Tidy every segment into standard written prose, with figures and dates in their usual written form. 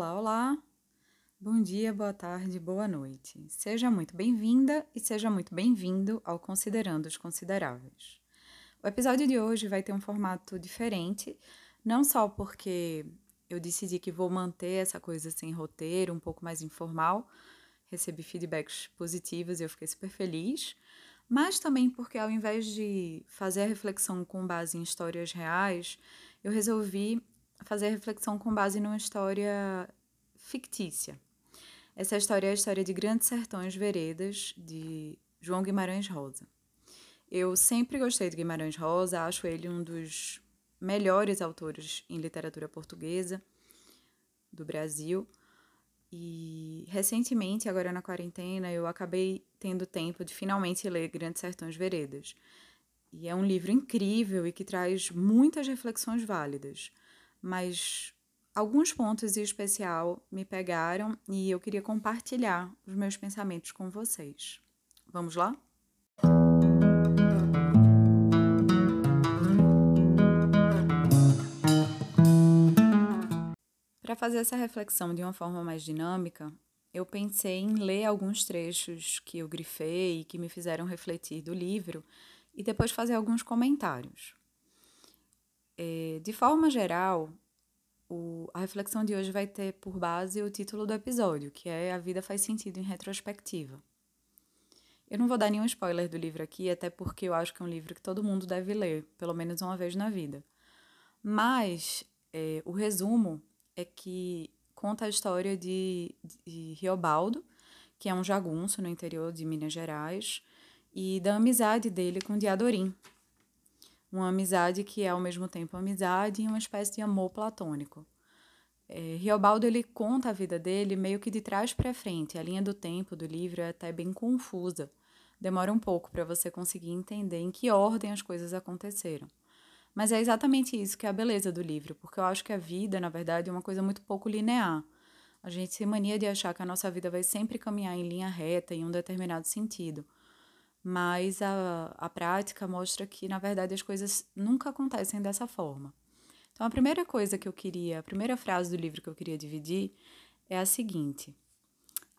Olá, olá! Bom dia, boa tarde, boa noite. Seja muito bem-vinda e seja muito bem-vindo ao Considerando os Consideráveis. O episódio de hoje vai ter um formato diferente, não só porque eu decidi que vou manter essa coisa sem roteiro, um pouco mais informal, recebi feedbacks positivos e eu fiquei super feliz, mas também porque ao invés de fazer a reflexão com base em histórias reais, eu resolvi fazer a reflexão com base numa história fictícia. Essa história é a história de Grandes Sertões Veredas, de João Guimarães Rosa. Eu sempre gostei de Guimarães Rosa, acho ele um dos melhores autores em literatura portuguesa do Brasil. E recentemente, agora na quarentena, eu acabei tendo tempo de finalmente ler Grandes Sertões Veredas. E é um livro incrível e que traz muitas reflexões válidas. Mas alguns pontos em especial me pegaram e eu queria compartilhar os meus pensamentos com vocês. Vamos lá? Para fazer essa reflexão de uma forma mais dinâmica, eu pensei em ler alguns trechos que eu grifei e que me fizeram refletir do livro e depois fazer alguns comentários. De forma geral, a reflexão de hoje vai ter por base o título do episódio, que é A Vida Faz Sentido em Retrospectiva. Eu não vou dar nenhum spoiler do livro aqui, até porque eu acho que é um livro que todo mundo deve ler, pelo menos uma vez na vida. Mas o resumo é que conta a história de Riobaldo, que é um jagunço no interior de Minas Gerais, e da amizade dele com Diadorim. Uma amizade que é, ao mesmo tempo, amizade e uma espécie de amor platônico. Riobaldo, ele conta a vida dele meio que de trás para frente. A linha do tempo do livro é até bem confusa. Demora um pouco para você conseguir entender em que ordem as coisas aconteceram. Mas é exatamente isso que é a beleza do livro, porque eu acho que a vida, na verdade, é uma coisa muito pouco linear. A gente se mania de achar que a nossa vida vai sempre caminhar em linha reta, em um determinado sentido. Mas a prática mostra que, na verdade, as coisas nunca acontecem dessa forma. Então, a primeira frase do livro que eu queria dividir é a seguinte.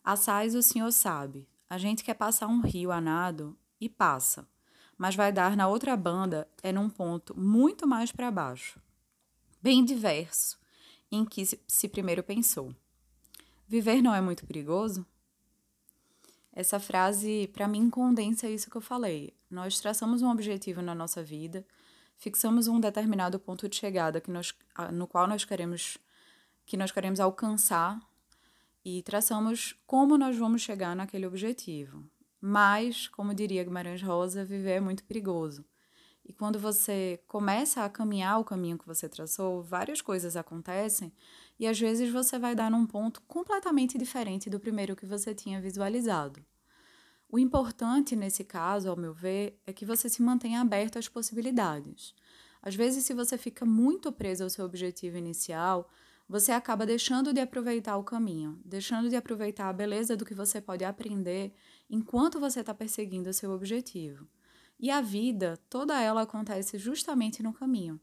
Assaz o senhor sabe, a gente quer passar um rio a nado e passa, mas vai dar na outra banda é num ponto muito mais para baixo, bem diverso, em que se primeiro pensou. Viver não é muito perigoso? Essa frase, para mim, condensa isso que eu falei. Nós traçamos um objetivo na nossa vida, fixamos um determinado ponto de chegada que nós queremos alcançar e traçamos como nós vamos chegar naquele objetivo. Mas, como diria Guimarães Rosa, viver é muito perigoso. E quando você começa a caminhar o caminho que você traçou, várias coisas acontecem e às vezes você vai dar num ponto completamente diferente do primeiro que você tinha visualizado. O importante nesse caso, ao meu ver, é que você se mantenha aberto às possibilidades. Às vezes, se você fica muito preso ao seu objetivo inicial, você acaba deixando de aproveitar o caminho, deixando de aproveitar a beleza do que você pode aprender enquanto você está perseguindo o seu objetivo. E a vida, toda ela acontece justamente no caminho.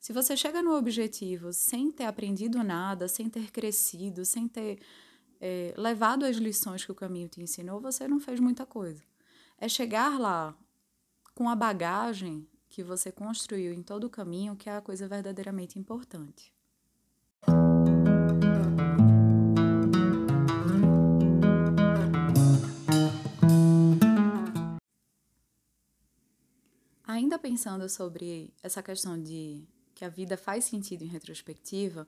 Se você chega no objetivo sem ter aprendido nada, sem ter crescido, sem ter levado as lições que o caminho te ensinou, você não fez muita coisa. É chegar lá com a bagagem que você construiu em todo o caminho que é a coisa verdadeiramente importante. Ainda pensando sobre essa questão de que a vida faz sentido em retrospectiva,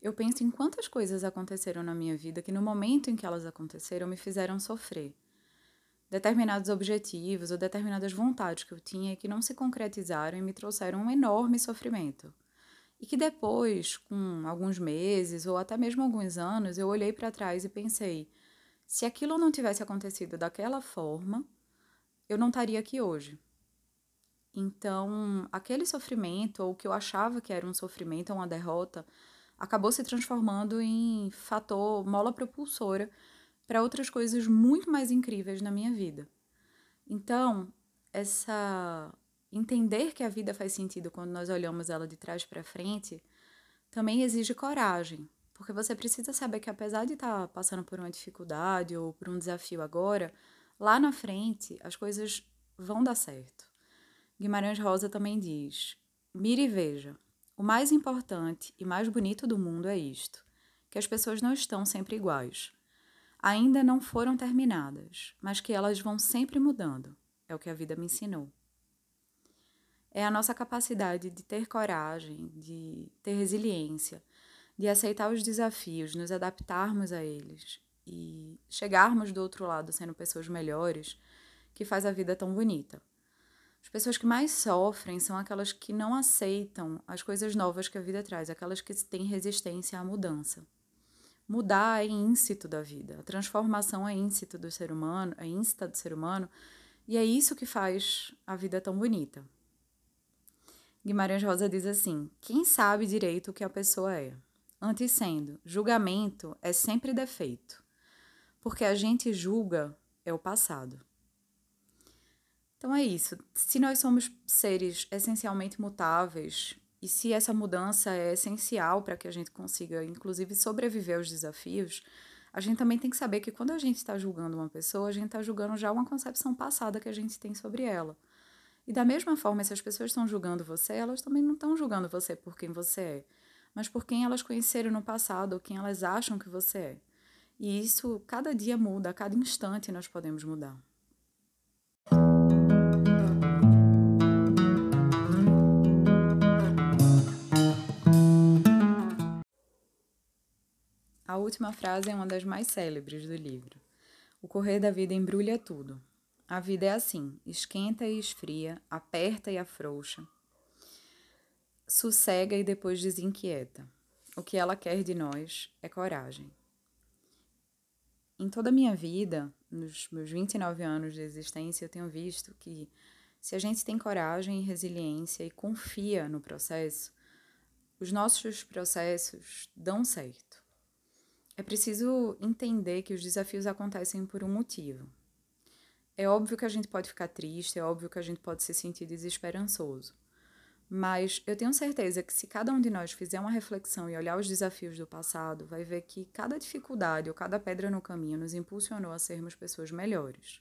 eu penso em quantas coisas aconteceram na minha vida que no momento em que elas aconteceram me fizeram sofrer. Determinados objetivos ou determinadas vontades que eu tinha e que não se concretizaram e me trouxeram um enorme sofrimento. E que depois, com alguns meses ou até mesmo alguns anos, eu olhei para trás e pensei, se aquilo não tivesse acontecido daquela forma, eu não estaria aqui hoje. Então, aquele sofrimento, ou o que eu achava que era um sofrimento, uma derrota, acabou se transformando em fator, mola propulsora para outras coisas muito mais incríveis na minha vida. Então, entender que a vida faz sentido quando nós olhamos ela de trás para frente também exige coragem, Porque você precisa saber que apesar de estar passando por uma dificuldade ou por um desafio agora, lá na frente as coisas vão dar certo. Guimarães Rosa também diz: mire e veja, o mais importante e mais bonito do mundo é isto, que as pessoas não estão sempre iguais. Ainda não foram terminadas, mas que elas vão sempre mudando. É o que a vida me ensinou. É a nossa capacidade de ter coragem, de ter resiliência, de aceitar os desafios, nos adaptarmos a eles e chegarmos do outro lado sendo pessoas melhores, que faz a vida tão bonita. As pessoas que mais sofrem são aquelas que não aceitam as coisas novas que a vida traz, aquelas que têm resistência à mudança. Mudar é íncito da vida, a transformação é íncito do ser humano, é íncita do ser humano, e é isso que faz a vida tão bonita. Guimarães Rosa diz assim: quem sabe direito o que a pessoa é? Antes sendo, julgamento é sempre defeito, porque a gente julga é o passado. Então é isso, se nós somos seres essencialmente mutáveis, e se essa mudança é essencial para que a gente consiga, inclusive, sobreviver aos desafios, a gente também tem que saber que quando a gente está julgando uma pessoa, a gente está julgando já uma concepção passada que a gente tem sobre ela. E da mesma forma, se as pessoas estão julgando você, elas também não estão julgando você por quem você é, mas por quem elas conheceram no passado ou quem elas acham que você é. E isso, cada dia muda, a cada instante nós podemos mudar. A última frase é uma das mais célebres do livro. O correr da vida embrulha tudo. A vida é assim, esquenta e esfria, aperta e afrouxa, sossega e depois desinquieta. O que ela quer de nós é coragem. Em toda a minha vida, nos meus 29 anos de existência, eu tenho visto que se a gente tem coragem e resiliência e confia no processo, os nossos processos dão certo. É preciso entender que os desafios acontecem por um motivo. É óbvio que a gente pode ficar triste, é óbvio que a gente pode se sentir desesperançoso. Mas eu tenho certeza que se cada um de nós fizer uma reflexão e olhar os desafios do passado, vai ver que cada dificuldade ou cada pedra no caminho nos impulsionou a sermos pessoas melhores.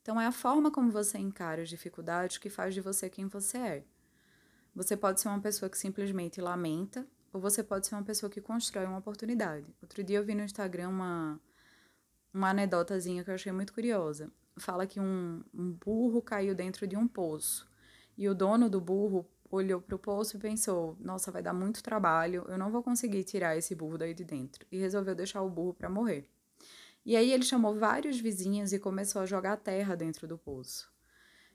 Então é a forma como você encara as dificuldades que faz de você quem você é. Você pode ser uma pessoa que simplesmente lamenta, ou você pode ser uma pessoa que constrói uma oportunidade. Outro dia eu vi no Instagram uma anedotazinha que eu achei muito curiosa. Fala que um burro caiu dentro de um poço e o dono do burro olhou para o poço e pensou: nossa, vai dar muito trabalho, eu não vou conseguir tirar esse burro daí de dentro, e resolveu deixar o burro para morrer. E aí ele chamou vários vizinhos e começou a jogar terra dentro do poço.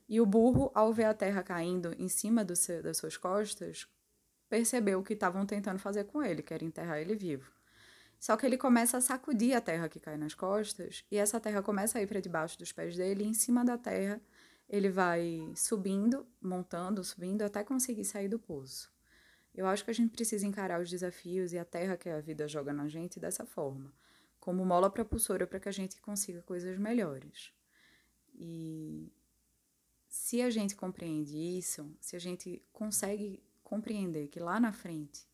E o burro, ao ver a terra caindo em cima das suas costas, percebeu o que estavam tentando fazer com ele, que era enterrar ele vivo. Só que ele começa a sacudir a terra que cai nas costas, e essa terra começa a ir para debaixo dos pés dele, e em cima da terra ele vai subindo, montando, subindo, até conseguir sair do poço. Eu acho que a gente precisa encarar os desafios e a terra que a vida joga na gente dessa forma, como mola propulsora para que a gente consiga coisas melhores. E se a gente compreende isso, se a gente consegue compreender que lá na frente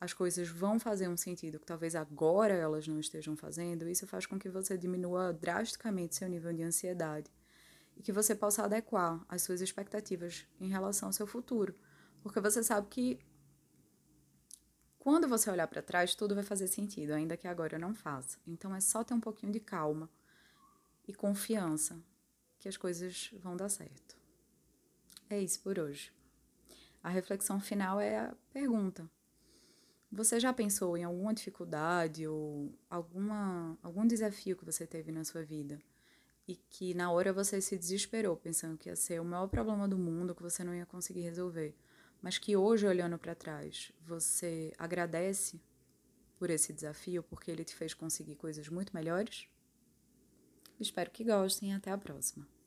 as coisas vão fazer um sentido que talvez agora elas não estejam fazendo, isso faz com que você diminua drasticamente seu nível de ansiedade e que você possa adequar as suas expectativas em relação ao seu futuro. Porque você sabe que quando você olhar para trás, tudo vai fazer sentido, ainda que agora não faça. Então é só ter um pouquinho de calma e confiança que as coisas vão dar certo. É isso por hoje. A reflexão final é a pergunta: você já pensou em alguma dificuldade ou algum desafio que você teve na sua vida e que na hora você se desesperou pensando que ia ser o maior problema do mundo, que você não ia conseguir resolver, mas que hoje, olhando para trás, você agradece por esse desafio porque ele te fez conseguir coisas muito melhores? Espero que gostem e até a próxima.